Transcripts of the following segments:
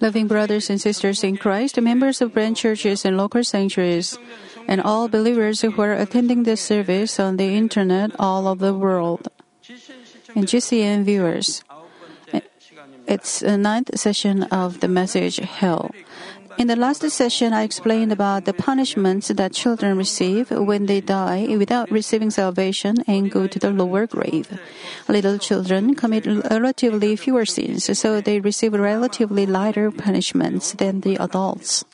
Loving brothers and sisters in Christ, members of branch churches and local sanctuaries, and all believers who are attending this service on the internet all over the world, and GCN viewers, it's the 9th session of the Message Hell. In the last session, I explained about the punishments that children receive when they die without receiving salvation and go to the lower grave. Little children commit relatively fewer sins, so they receive relatively lighter punishments than the adults.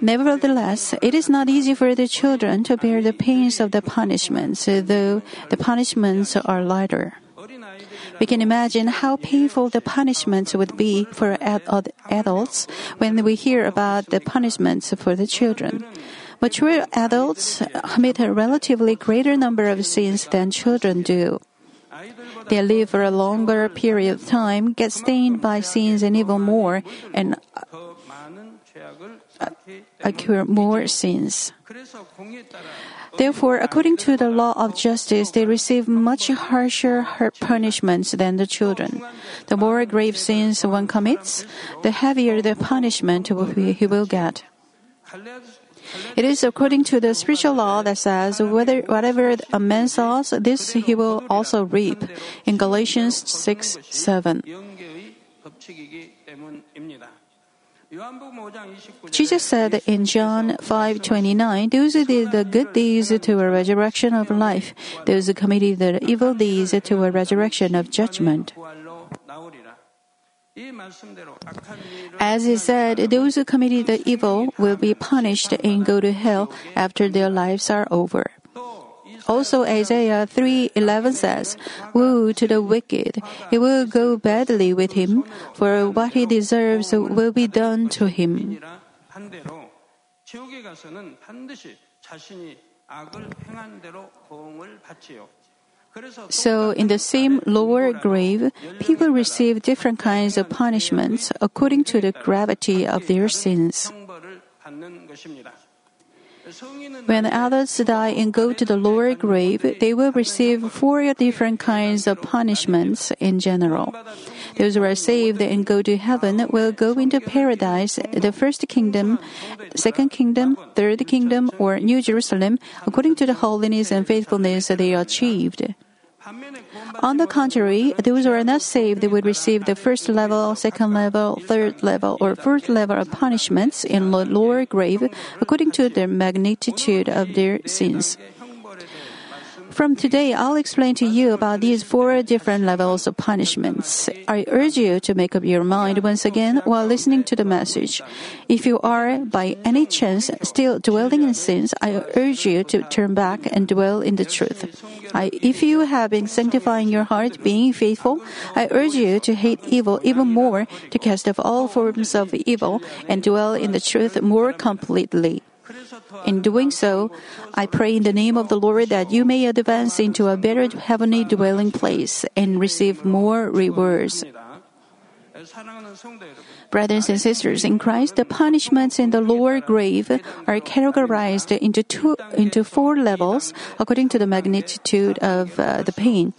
Nevertheless, it is not easy for the children to bear the pains of the punishments, though the punishments are lighter. We can imagine how painful the punishments would be for adults when we hear about the punishments for the children. Mature adults commit a relatively greater number of sins than children do. They live for a longer period of time, get stained by sins and even more, and accrue more sins. Therefore, according to the law of justice, they receive much harsher punishments than the children. The more grave sins one commits, the heavier the punishment he will get. It is according to the spiritual law that says, whatever a man sows, this he will also reap, in Galatians 6:7. Jesus said in John 5:29, "Those who did the good deeds to a resurrection of life, those who committed the evil deeds to a resurrection of judgment." As he said, those who committed the evil will be punished and go to hell after their lives are over. Also, Isaiah 3:11 says, "Woe to the wicked! It will go badly with him, for what he deserves will be done to him." So, in the same lower grave, people receive different kinds of punishments according to the gravity of their sins. When adults die and go to the lower grave, they will receive 4 different kinds of punishments in general. Those who are saved and go to heaven will go into paradise, the first kingdom, second kingdom, third kingdom, or New Jerusalem, according to the holiness and faithfulness they achieved. On the contrary, those who are not saved, they would receive the first level, second level, third level, or fourth level of punishments in the lower grave according to the magnitude of their sins. From today, I'll explain to you about these 4 different levels of punishments. I urge you to make up your mind once again while listening to the message. If you are, by any chance, still dwelling in sins, I urge you to turn back and dwell in the truth. If you have been sanctifying your heart, being faithful, I urge you to hate evil even more, to cast off all forms of evil, and dwell in the truth more completely. In doing so, I pray in the name of the Lord that you may advance into a better heavenly dwelling place and receive more rewards. Brothers and sisters in Christ, the punishments in the lower grave are categorized into 4 levels according to the magnitude of the pain.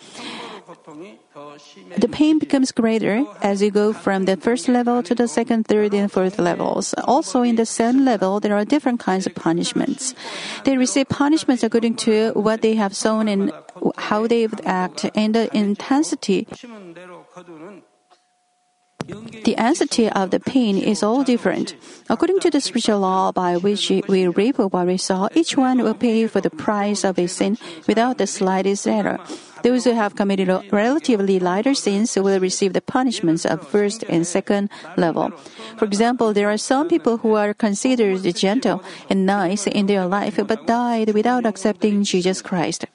The pain becomes greater as you go from the first level to the second, third, and fourth levels. Also, in the same level, there are different kinds of punishments. They receive punishments according to what they have sown and how they act, and the intensity. The intensity of the pain is all different. According to the spiritual law by which we reap what we sow, each one will pay for the price of his sin without the slightest error. Those who have committed relatively lighter sins will receive the punishments of first and second level. For example, there are some people who are considered gentle and nice in their life but died without accepting Jesus Christ.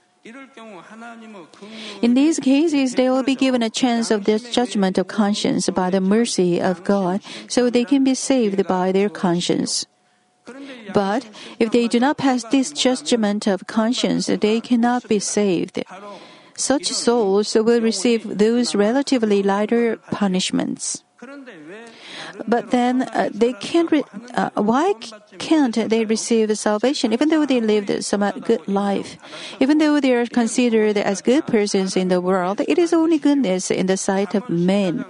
In these cases, they will be given a chance of this judgment of conscience by the mercy of God, so they can be saved by their conscience. But if they do not pass this judgment of conscience, they cannot be saved. Such souls will receive those relatively lighter punishments. But then, why can't they receive salvation even though they lived a good life? Even though they are considered as good persons in the world, it is only goodness in the sight of men.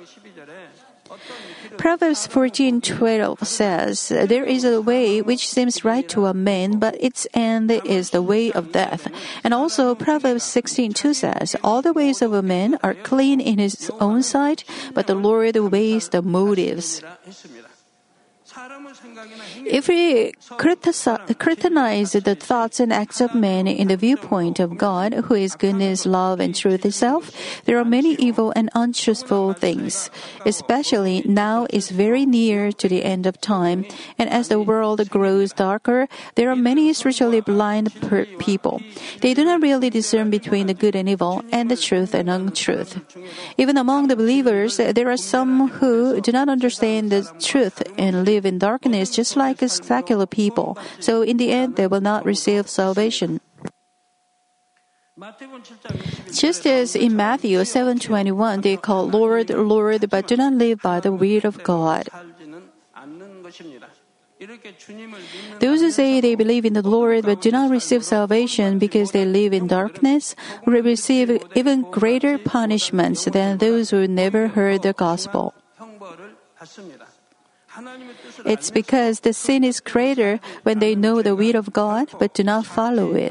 Proverbs 14:12 says, "There is a way which seems right to a man, but its end is the way of death." And also Proverbs 16:2 says, "All the ways of a man are clean in his own sight, but the Lord weighs the motives." If we criticize the thoughts and acts of men in the viewpoint of God, who is goodness, love, and truth itself, there are many evil and untruthful things. Especially now is very near to the end of time, and as the world grows darker, there are many spiritually blind people. They do not really discern between the good and evil, and the truth and untruth. Even among the believers, there are some who do not understand the truth and live in darkness just like secular people, so in the end they will not receive salvation. Just as in Matthew 7:21 they call Lord, Lord, but do not live by the word of God. Those who say they believe in the Lord but do not receive salvation because they live in darkness will receive even greater punishments than those who never heard the gospel. It's because the sin is greater when they know the will of God but do not follow it.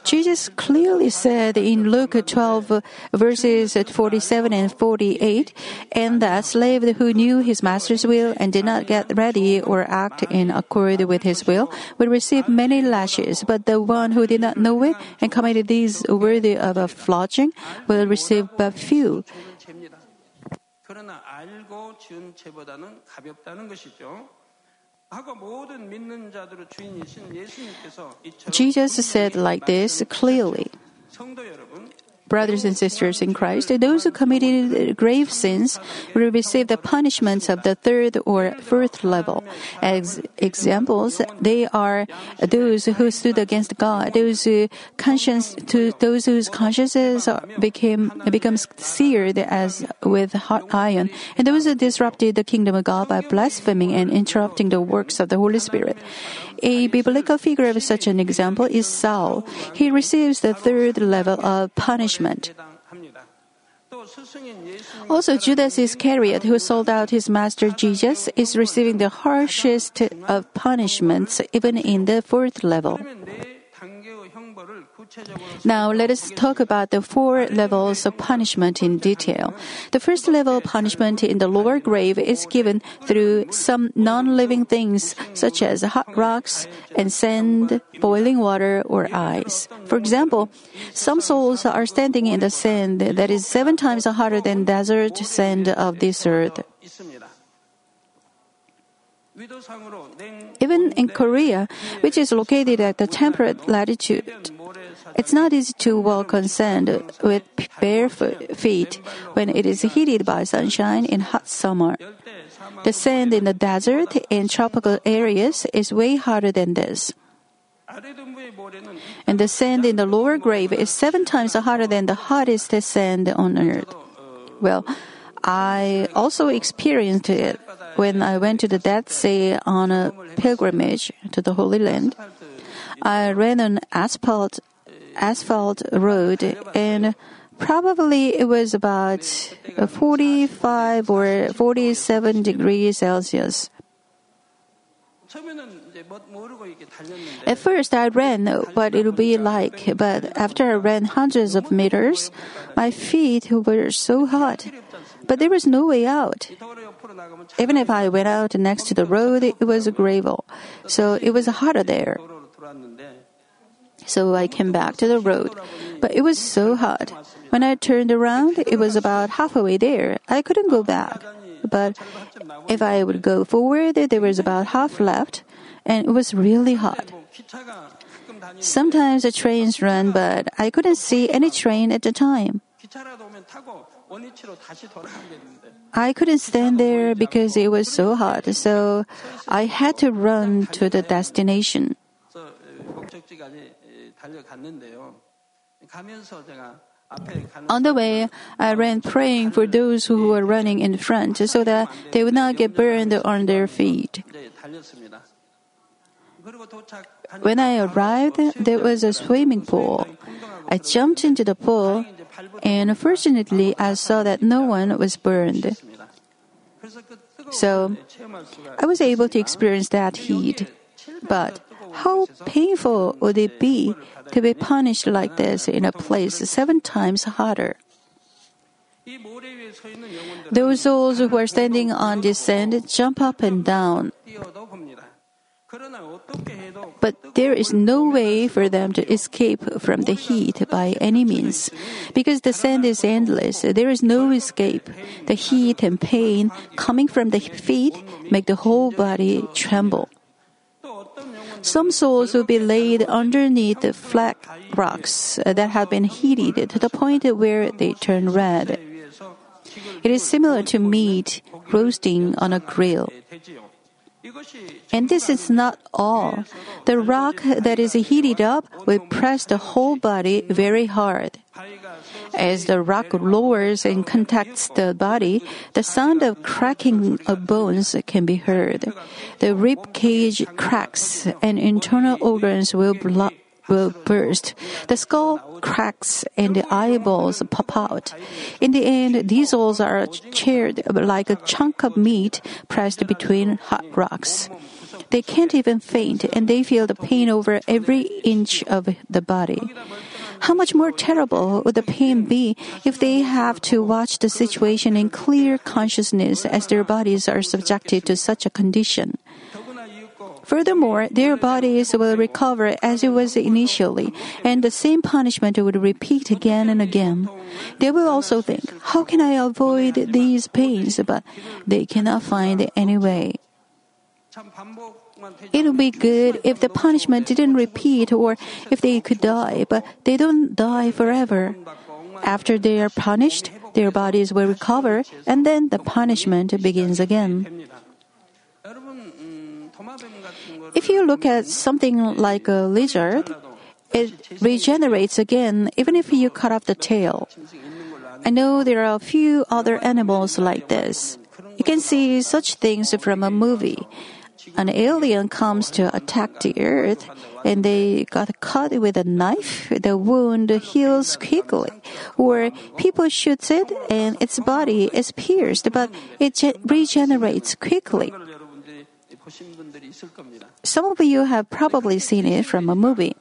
Jesus clearly said in Luke 12 verses 47 and 48, "And that slave who knew his master's will and did not get ready or act in accord with his will would receive many lashes, but the one who did not know it and committed these worthy of a flogging will receive but few." Jesus said like this clearly, "Brothers and sisters in Christ, those who committed grave sins will receive the punishments of the third or fourth level. As examples, they are those who stood against God, those whose consciences become seared as with hot iron, and those who disrupted the kingdom of God by blaspheming and interrupting the works of the Holy Spirit." A biblical figure of such an example is Saul. He receives the third level of punishment. Also, Judas Iscariot, who sold out his master Jesus, is receiving the harshest of punishments, even in the fourth level. Now, let us talk about the four levels of punishment in detail. The first level of punishment in the lower grave is given through some non-living things such as hot rocks and sand, boiling water, or ice. For example, some souls are standing in the sand that is 7 times hotter than desert sand of this earth. Even in Korea, which is located at the temperate latitude, it's not easy to walk on sand with bare feet when it is heated by sunshine in hot summer. The sand in the desert and tropical areas is way hotter than this. And the sand in the lower grave is 7 times hotter than the hottest sand on earth. Well, I also experienced it when I went to the Dead Sea on a pilgrimage to the Holy Land. I ran on asphalt road, and probably it was about 45 or 47 degrees Celsius. At first I ran what it would be like, but after I ran hundreds of meters, my feet were so hot. But there was no way out. Even if I went out next to the road, it was gravel, so it was hotter there. So I came back to the road, but it was so hot. When I turned around, it was about halfway there. I couldn't go back, but if I would go forward, there was about half left, and it was really hot. Sometimes the trains run, but I couldn't see any train at the time. I couldn't stand there because it was so hot, so I had to run to the destination. On the way, I ran praying for those who were running in front so that they would not get burned on their feet. When I arrived, there was a swimming pool. I jumped into the pool, and fortunately, I saw that no one was burned. So, I was able to experience that heat. But how painful would it be to be punished like this in a place 7 times hotter? Those souls who are standing on this sand jump up and down. But there is no way for them to escape from the heat by any means. Because the sand is endless, there is no escape. The heat and pain coming from the feet make the whole body tremble. Some souls will be laid underneath the flat rocks that have been heated to the point where they turn red. It is similar to meat roasting on a grill. And this is not all. The rock that is heated up will press the whole body very hard. As the rock lowers and contacts the body, the sound of cracking of bones can be heard. The rib cage cracks and internal organs will burst. The skull cracks and the eyeballs pop out. In the end, these souls are charred like a chunk of meat pressed between hot rocks. They can't even faint, and they feel the pain over every inch of the body. How much more terrible would the pain be if they have to watch the situation in clear consciousness as their bodies are subjected to such a condition? Furthermore, their bodies will recover as it was initially, and the same punishment would repeat again and again. They will also think, how can I avoid these pains? But they cannot find any way. It would be good if the punishment didn't repeat or if they could die, but they don't die forever. After they are punished, their bodies will recover, and then the punishment begins again. If you look at something like a lizard, it regenerates again even if you cut off the tail. I know there are a few other animals like this. You can see such things from a movie. An alien comes to attack the earth, and they got cut with a knife. The wound heals quickly, or people shoots it, and its body is pierced, but it regenerates quickly. Some of you have probably seen it from a movie.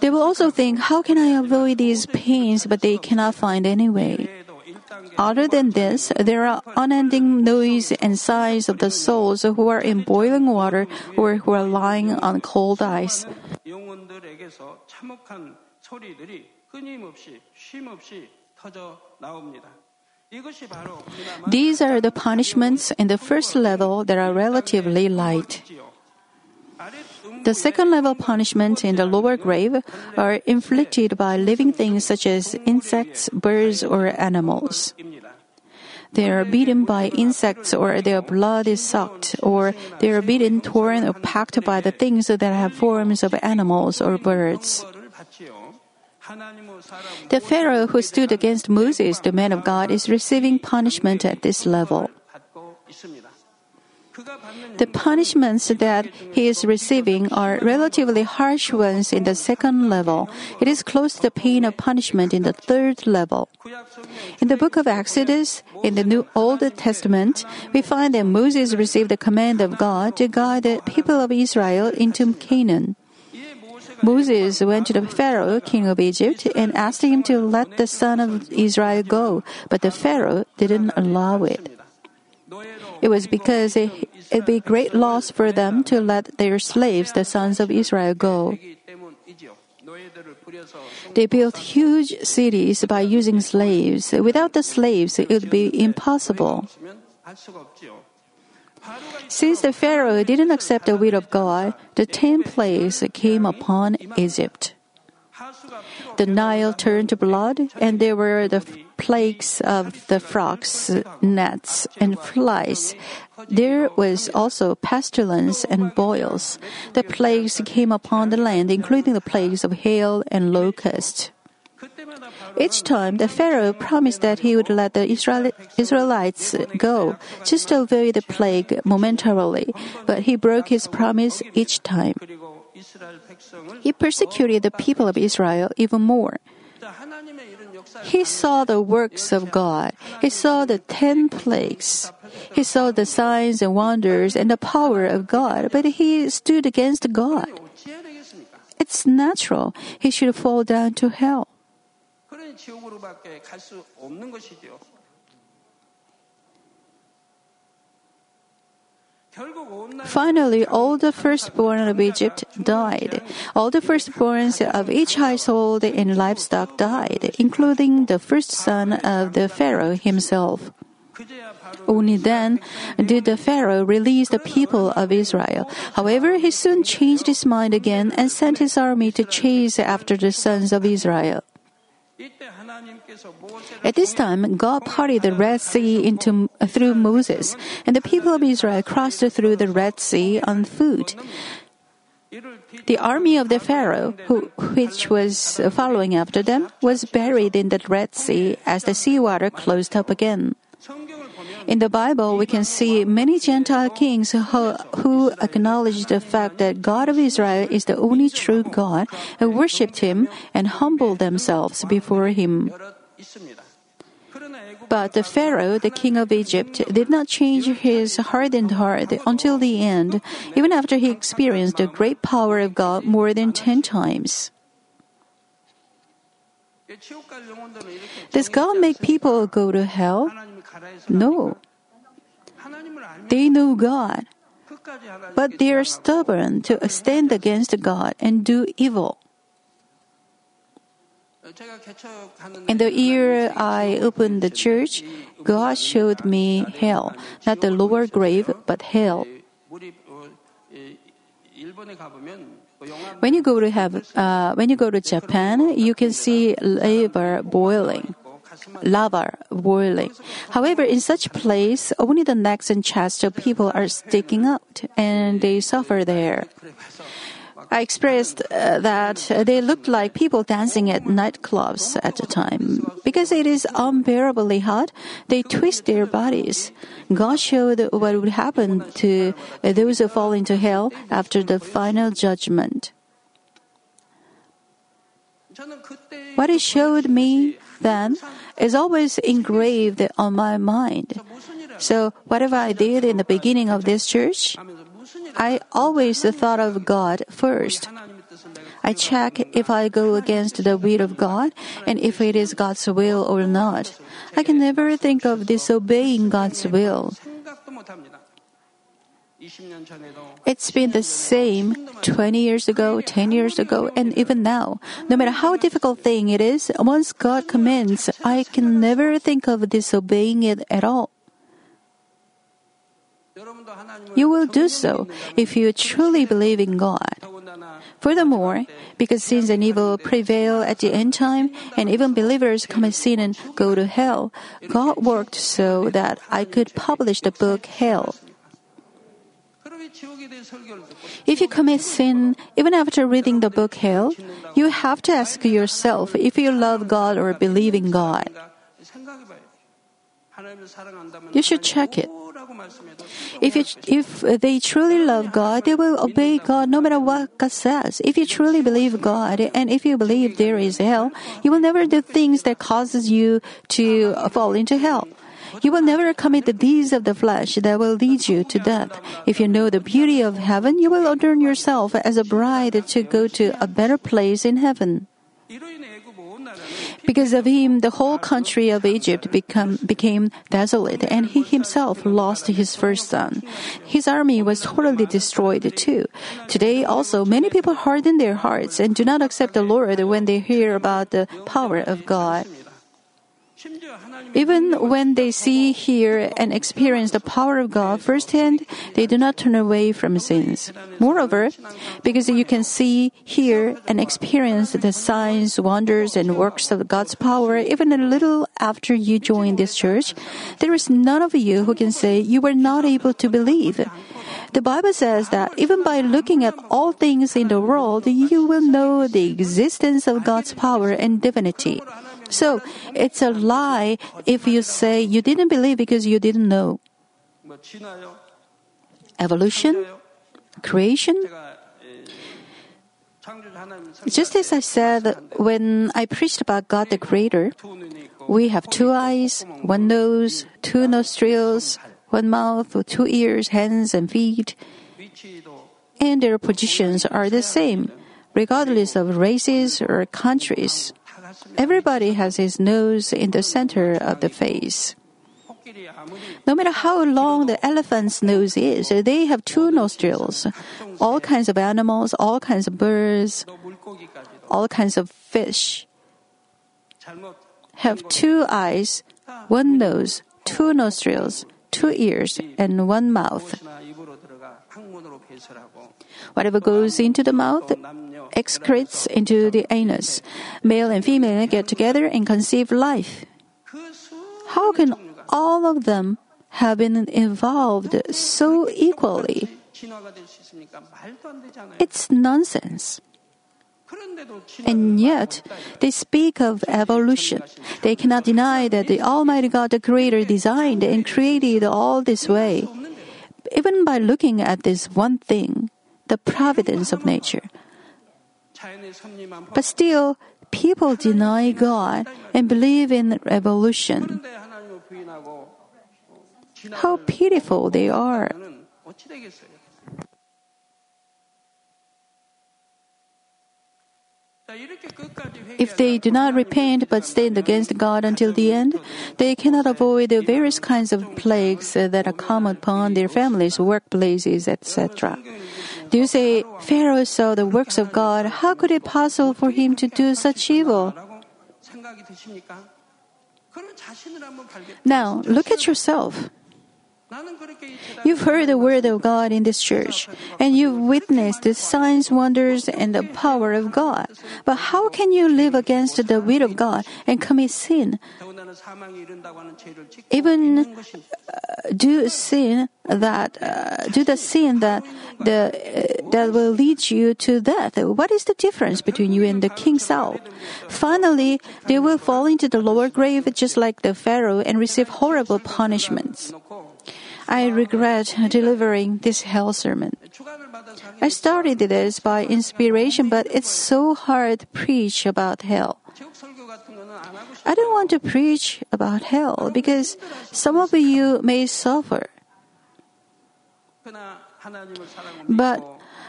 They will also think, how can I avoid these pains? But they cannot find any way. Other than this, there are unending noise and sighs of the souls who are in boiling water or who are lying on cold ice. These are the punishments in the first level that are relatively light. The second level punishment in the lower grave are inflicted by living things such as insects, birds, or animals. They are beaten by insects, or their blood is sucked, or they are beaten, torn, or packed by the things that have forms of animals or birds. The Pharaoh who stood against Moses, the man of God, is receiving punishment at this level. The punishments that he is receiving are relatively harsh ones in the second level. It is close to the pain of punishment in the third level. In the book of Exodus, in the New Old Testament, we find that Moses received the command of God to guide the people of Israel into Canaan. Moses went to the Pharaoh, king of Egypt, and asked him to let the son of Israel go, but the Pharaoh didn't allow it. It was because it would be a great loss for them to let their slaves, the sons of Israel, go. They built huge cities by using slaves. Without the slaves, it would be impossible. Since the Pharaoh didn't accept the will of God, the 10 plagues came upon Egypt. The Nile turned to blood, and there were the plagues of the frogs, gnats, and flies. There was also pestilence and boils. The plagues came upon the land, including the plagues of hail and locusts. Each time, the Pharaoh promised that he would let the Israelites go, just to avoid the plague momentarily, but he broke his promise each time. He persecuted the people of Israel even more. He saw the works of God. He saw the 10 plagues. He saw the signs and wonders and the power of God, but he stood against God. It's natural. He should fall down to hell. Finally, all the firstborn of Egypt died. All the firstborns of each household and livestock died, including the first son of the Pharaoh himself. Only then did the Pharaoh release the people of Israel. However, he soon changed his mind again and sent his army to chase after the sons of Israel. At this time, God parted the Red Sea through Moses, and the people of Israel crossed through the Red Sea on foot. The army of the Pharaoh, which was following after them, was buried in the Red Sea as the seawater closed up again. In the Bible, we can see many Gentile kings who acknowledged the fact that God of Israel is the only true God, who worshipped Him and humbled themselves before Him. But the Pharaoh, the king of Egypt, did not change his hardened heart until the end, even after he experienced the great power of God more than 10 times. Does God make people go to hell? No. They know God, but they are stubborn to stand against God and do evil. In the year I opened the church, God showed me hell, not the lower grave, but hell. When you go to Japan, you can see lava boiling. However, in such place, only the necks and chests of people are sticking out, and they suffer there. I expressed that they looked like people dancing at nightclubs at the time. Because it is unbearably hot, they twist their bodies. God showed what would happen to those who fall into hell after the final judgment. What He showed me then is always engraved on my mind. So whatever I did in the beginning of this church, I always thought of God first. I check if I go against the will of God and if it is God's will or not. I can never think of disobeying God's will. It's been the same 20 years ago, 10 years ago, and even now. No matter how difficult thing it is, once God commands, I can never think of disobeying it at all. You will do so if you truly believe in God. Furthermore, because sins and evil prevail at the end time, and even believers commit sin and go to hell, God worked so that I could publish the book Hell. If you commit sin, even after reading the book Hell, you have to ask yourself if you love God or believe in God. You should check it. If they truly love God, they will obey God no matter what God says. If you truly believe God, and if you believe there is hell, you will never do things that causes you to fall into hell. You will never commit the deeds of the flesh that will lead you to death. If you know the beauty of heaven, you will adorn yourself as a bride to go to a better place in heaven. Because of him, the whole country of Egypt became desolate, and he himself lost his first son. His army was totally destroyed too. Today also, many people harden their hearts and do not accept the Lord when they hear about the power of God. Even when they see, hear, and experience the power of God firsthand, they do not turn away from sins. Moreover, because you can see, hear, and experience the signs, wonders, and works of God's power even a little after you join this church, there is none of you who can say you were not able to believe. The Bible says that even by looking at all things in the world, you will know the existence of God's power and divinity. So, it's a lie if you say you didn't believe because you didn't know. Evolution? Creation? Just as I said when I preached about God the Creator, we have two eyes, one nose, two nostrils, one mouth, two ears, hands, and feet, and their positions are the same, regardless of races or countries. Everybody has his nose in the center of the face. No matter how long the elephant's nose is, they have two nostrils. All kinds of animals, all kinds of birds, all kinds of fish have two eyes, one nose, two nostrils, two ears, and one mouth. Whatever goes into the mouth excretes into the anus. Male and female get together and conceive life. How can all of them have been involved so equally? It's nonsense. And yet, they speak of evolution. They cannot deny that the Almighty God, the Creator, designed and created all this way. Even by looking at this one thing, the providence of nature. But still, people deny God and believe in evolution. How pitiful they are. If they do not repent but stand against God until the end, they cannot avoid the various kinds of plagues that are come upon their families, workplaces, etc. Do you say, Pharaoh saw the works of God, how could it be possible for him to do such evil? Now, look at yourself. You've heard the word of God in this church, and you've witnessed the signs, wonders, and the power of God. But how can you live against the will of God and commit sin? Even do the sin that will lead you to death. What is the difference between you and the King Saul? Finally, they will fall into the lower grave just like the Pharaoh and receive horrible punishments. I regret delivering this hell sermon. I started this by inspiration, but it's so hard to preach about hell. I don't want to preach about hell because some of you may suffer. But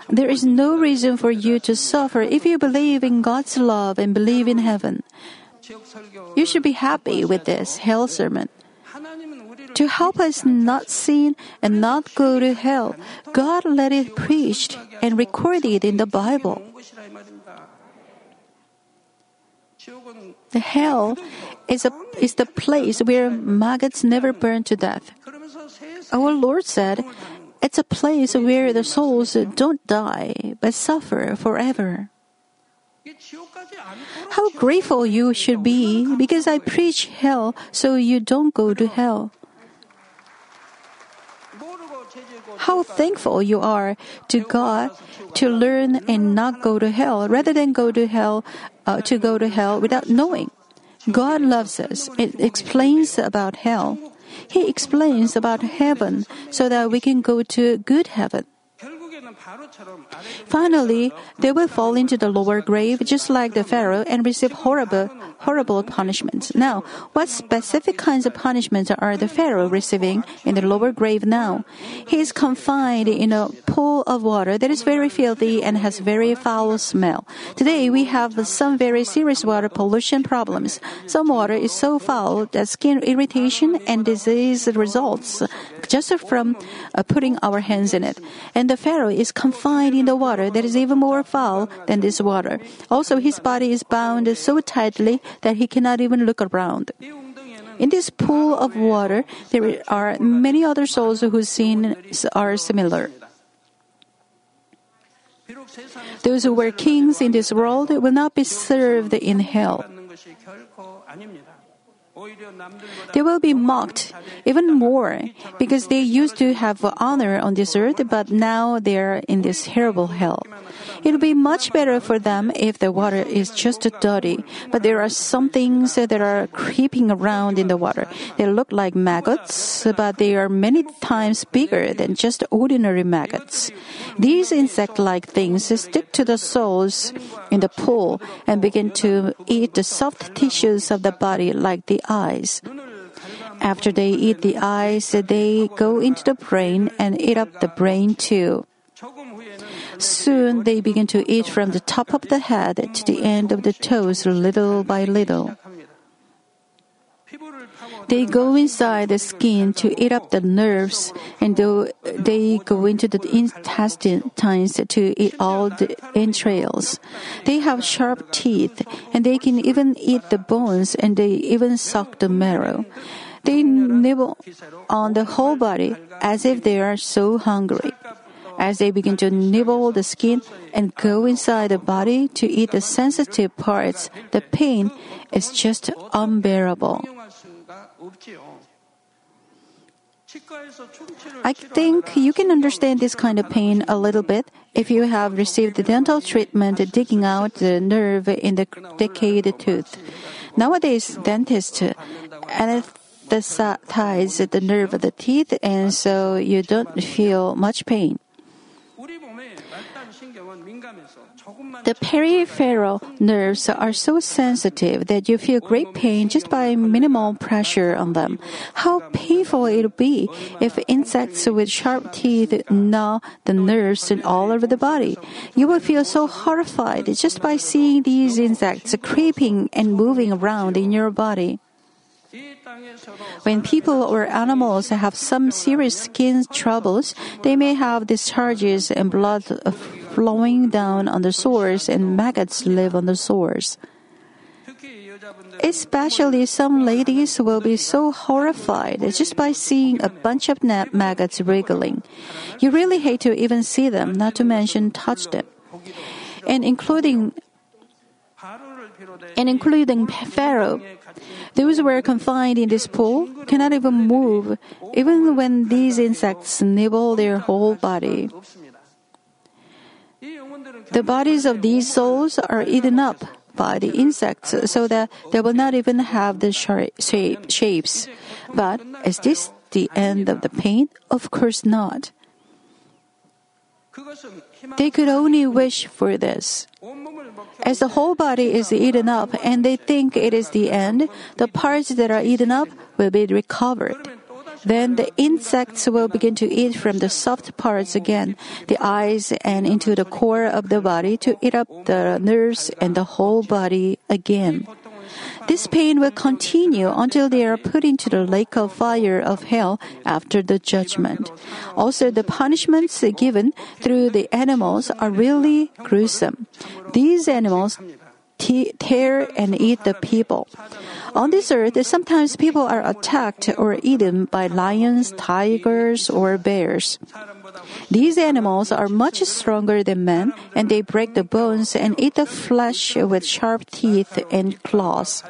there is no reason for you to suffer if you believe in God's love and believe in heaven. You should be happy with this hell sermon. To help us not sin and not go to hell, God let it preached and recorded in the Bible. The hell is the place where maggots never burn to death. Our Lord said, it's a place where the souls don't die but suffer forever. How grateful you should be because I preach hell so you don't go to hell. How thankful you are to God to learn and not go to hell rather than go to hell without knowing. God loves us. It explains about hell. He explains about heaven so that we can go to good heaven. Finally, they will fall into the lower grave just like the Pharaoh and receive horrible punishments. Now, what specific kinds of punishments are the Pharaoh receiving in the lower grave now? He is confined in a pool of water that is very filthy and has very foul smell. Today, we have some very serious water pollution problems. Some water is so foul that skin irritation and disease results just from putting our hands in it. And the Pharaoh is confined in the water that is even more foul than this water. Also, his body is bound so tightly that he cannot even look around. In this pool of water, there are many other souls whose sins are similar. Those who were kings in this world will not be served in hell. They will be mocked even more because they used to have honor on this earth, but now they are in this terrible hell. It will be much better for them if the water is just dirty, but there are some things that are creeping around in the water. They look like maggots, but they are many times bigger than just ordinary maggots. These insect-like things stick to the soles in the pool and begin to eat the soft tissues of the body like the eyes. After they eat the eyes, they go into the brain and eat up the brain too. Soon they begin to eat from the top of the head to the end of the toes little by little. They go inside the skin to eat up the nerves, and they go into the intestines to eat all the entrails. They have sharp teeth, and they can even eat the bones, and they even suck the marrow. They nibble on the whole body as if they are so hungry. As they begin to nibble the skin and go inside the body to eat the sensitive parts, the pain is just unbearable. I think you can understand this kind of pain a little bit if you have received dental treatment digging out the nerve in the decayed tooth. Nowadays, dentists anesthetize the nerve of the teeth, and so you don't feel much pain. The peripheral nerves are so sensitive that you feel great pain just by minimal pressure on them. How painful it would be if insects with sharp teeth gnaw the nerves all over the body. You will feel so horrified just by seeing these insects creeping and moving around in your body. When people or animals have some serious skin troubles, they may have discharges and blood flowing down on the sores, and maggots live on the sores. Especially some ladies will be so horrified just by seeing a bunch of maggots wriggling. You really hate to even see them, not to mention touch them. And including Pharaoh. Those who were confined in this pool cannot even move, even when these insects nibble their whole body. The bodies of these souls are eaten up by the insects so that they will not even have the shapes. But is this the end of the pain? Of course not. They could only wish for this. As the whole body is eaten up and they think it is the end, the parts that are eaten up will be recovered. Then the insects will begin to eat from the soft parts again, the eyes and into the core of the body to eat up the nerves and the whole body again. This pain will continue until they are put into the lake of fire of hell after the judgment. Also, the punishments given through the animals are really gruesome. These animals tear and eat the people. On this earth, sometimes people are attacked or eaten by lions, tigers, or bears. These animals are much stronger than men, and they break the bones and eat the flesh with sharp teeth and claws.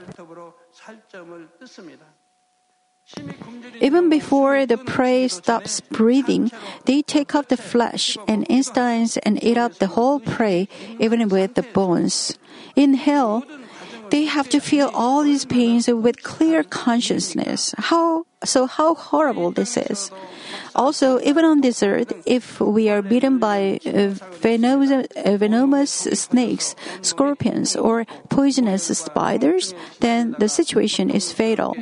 Even before the prey stops breathing, they take off the flesh and intestines and eat up the whole prey, even with the bones. In hell, they have to feel all these pains with clear consciousness. How horrible this is. Also, even on this earth, if we are bitten by venomous snakes, scorpions, or poisonous spiders, then the situation is fatal.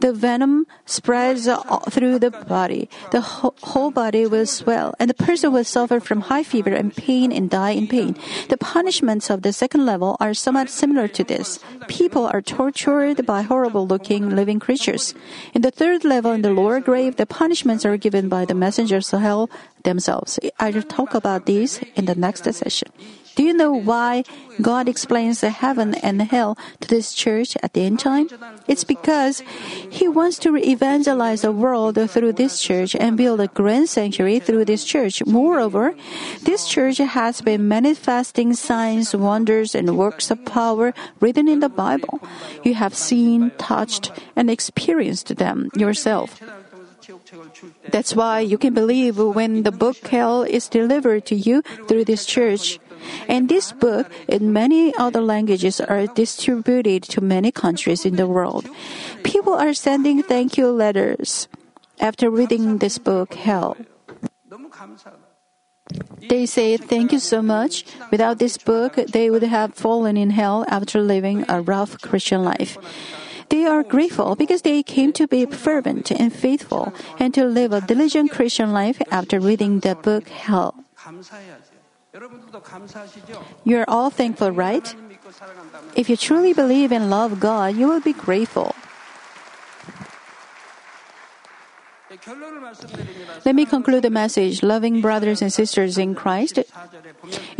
The venom spreads through the body. The whole body will swell, and the person will suffer from high fever and pain and die in pain. The punishments of the second level are somewhat similar to this. People are tortured by horrible-looking living creatures. In the third level, in the lower grave, the punishments are given by the messengers of hell themselves. I will talk about these in the next session. Do you know why God explains the heaven and hell to this church at the end time? It's because He wants to evangelize the world through this church and build a grand sanctuary through this church. Moreover, this church has been manifesting signs, wonders, and works of power written in the Bible. You have seen, touched, and experienced them yourself. That's why you can believe when the book Hell is delivered to you through this church. And this book, in many other languages, are distributed to many countries in the world. People are sending thank you letters after reading this book Hell. They say, "Thank you so much. Without this book, they would have fallen in hell after living a rough Christian life." They are grateful because they came to be fervent and faithful and to live a diligent Christian life after reading the book Hell. You are all thankful, right? If you truly believe and love God, you will be grateful. Let me conclude the message, loving brothers and sisters in Christ.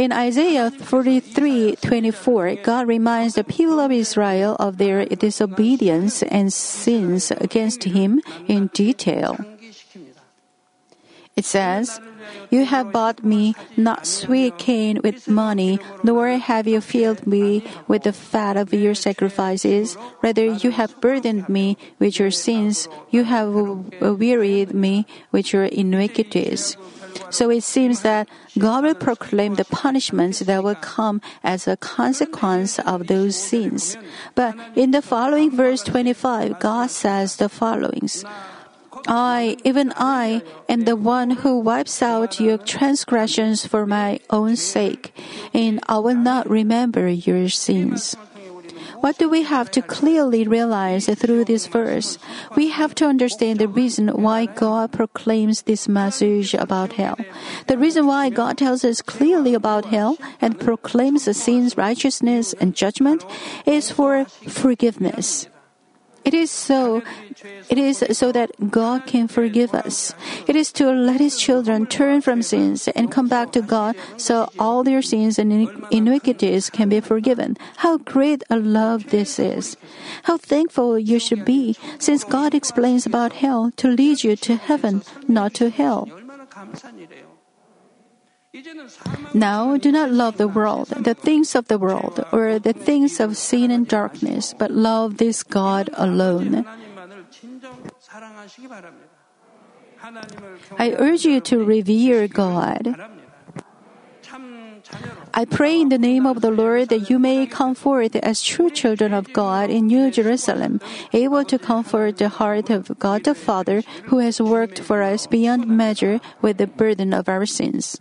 In Isaiah 43:24, God reminds the people of Israel of their disobedience and sins against Him in detail. It says, "You have bought me not sweet cane with money, nor have you filled me with the fat of your sacrifices. Rather, you have burdened me with your sins. You have wearied me with your iniquities." So it seems that God will proclaim the punishments that will come as a consequence of those sins. But in the following verse 25, God says the followings: "I, even I, am the one who wipes out your transgressions for my own sake, and I will not remember your sins." What do we have to clearly realize through this verse? We have to understand the reason why God proclaims this message about hell. The reason why God tells us clearly about hell and proclaims the sin's righteousness and judgment is for forgiveness. It is so that God can forgive us. It is to let His children turn from sins and come back to God so all their sins and iniquities can be forgiven. How great a love this is. How thankful you should be, since God explains about hell to lead you to heaven, not to hell. Now, do not love the world, the things of the world, or the things of sin and darkness, but love this God alone. I urge you to revere God. I pray in the name of the Lord that you may come forth as true children of God in New Jerusalem, able to comfort the heart of God the Father, who has worked for us beyond measure with the burden of our sins.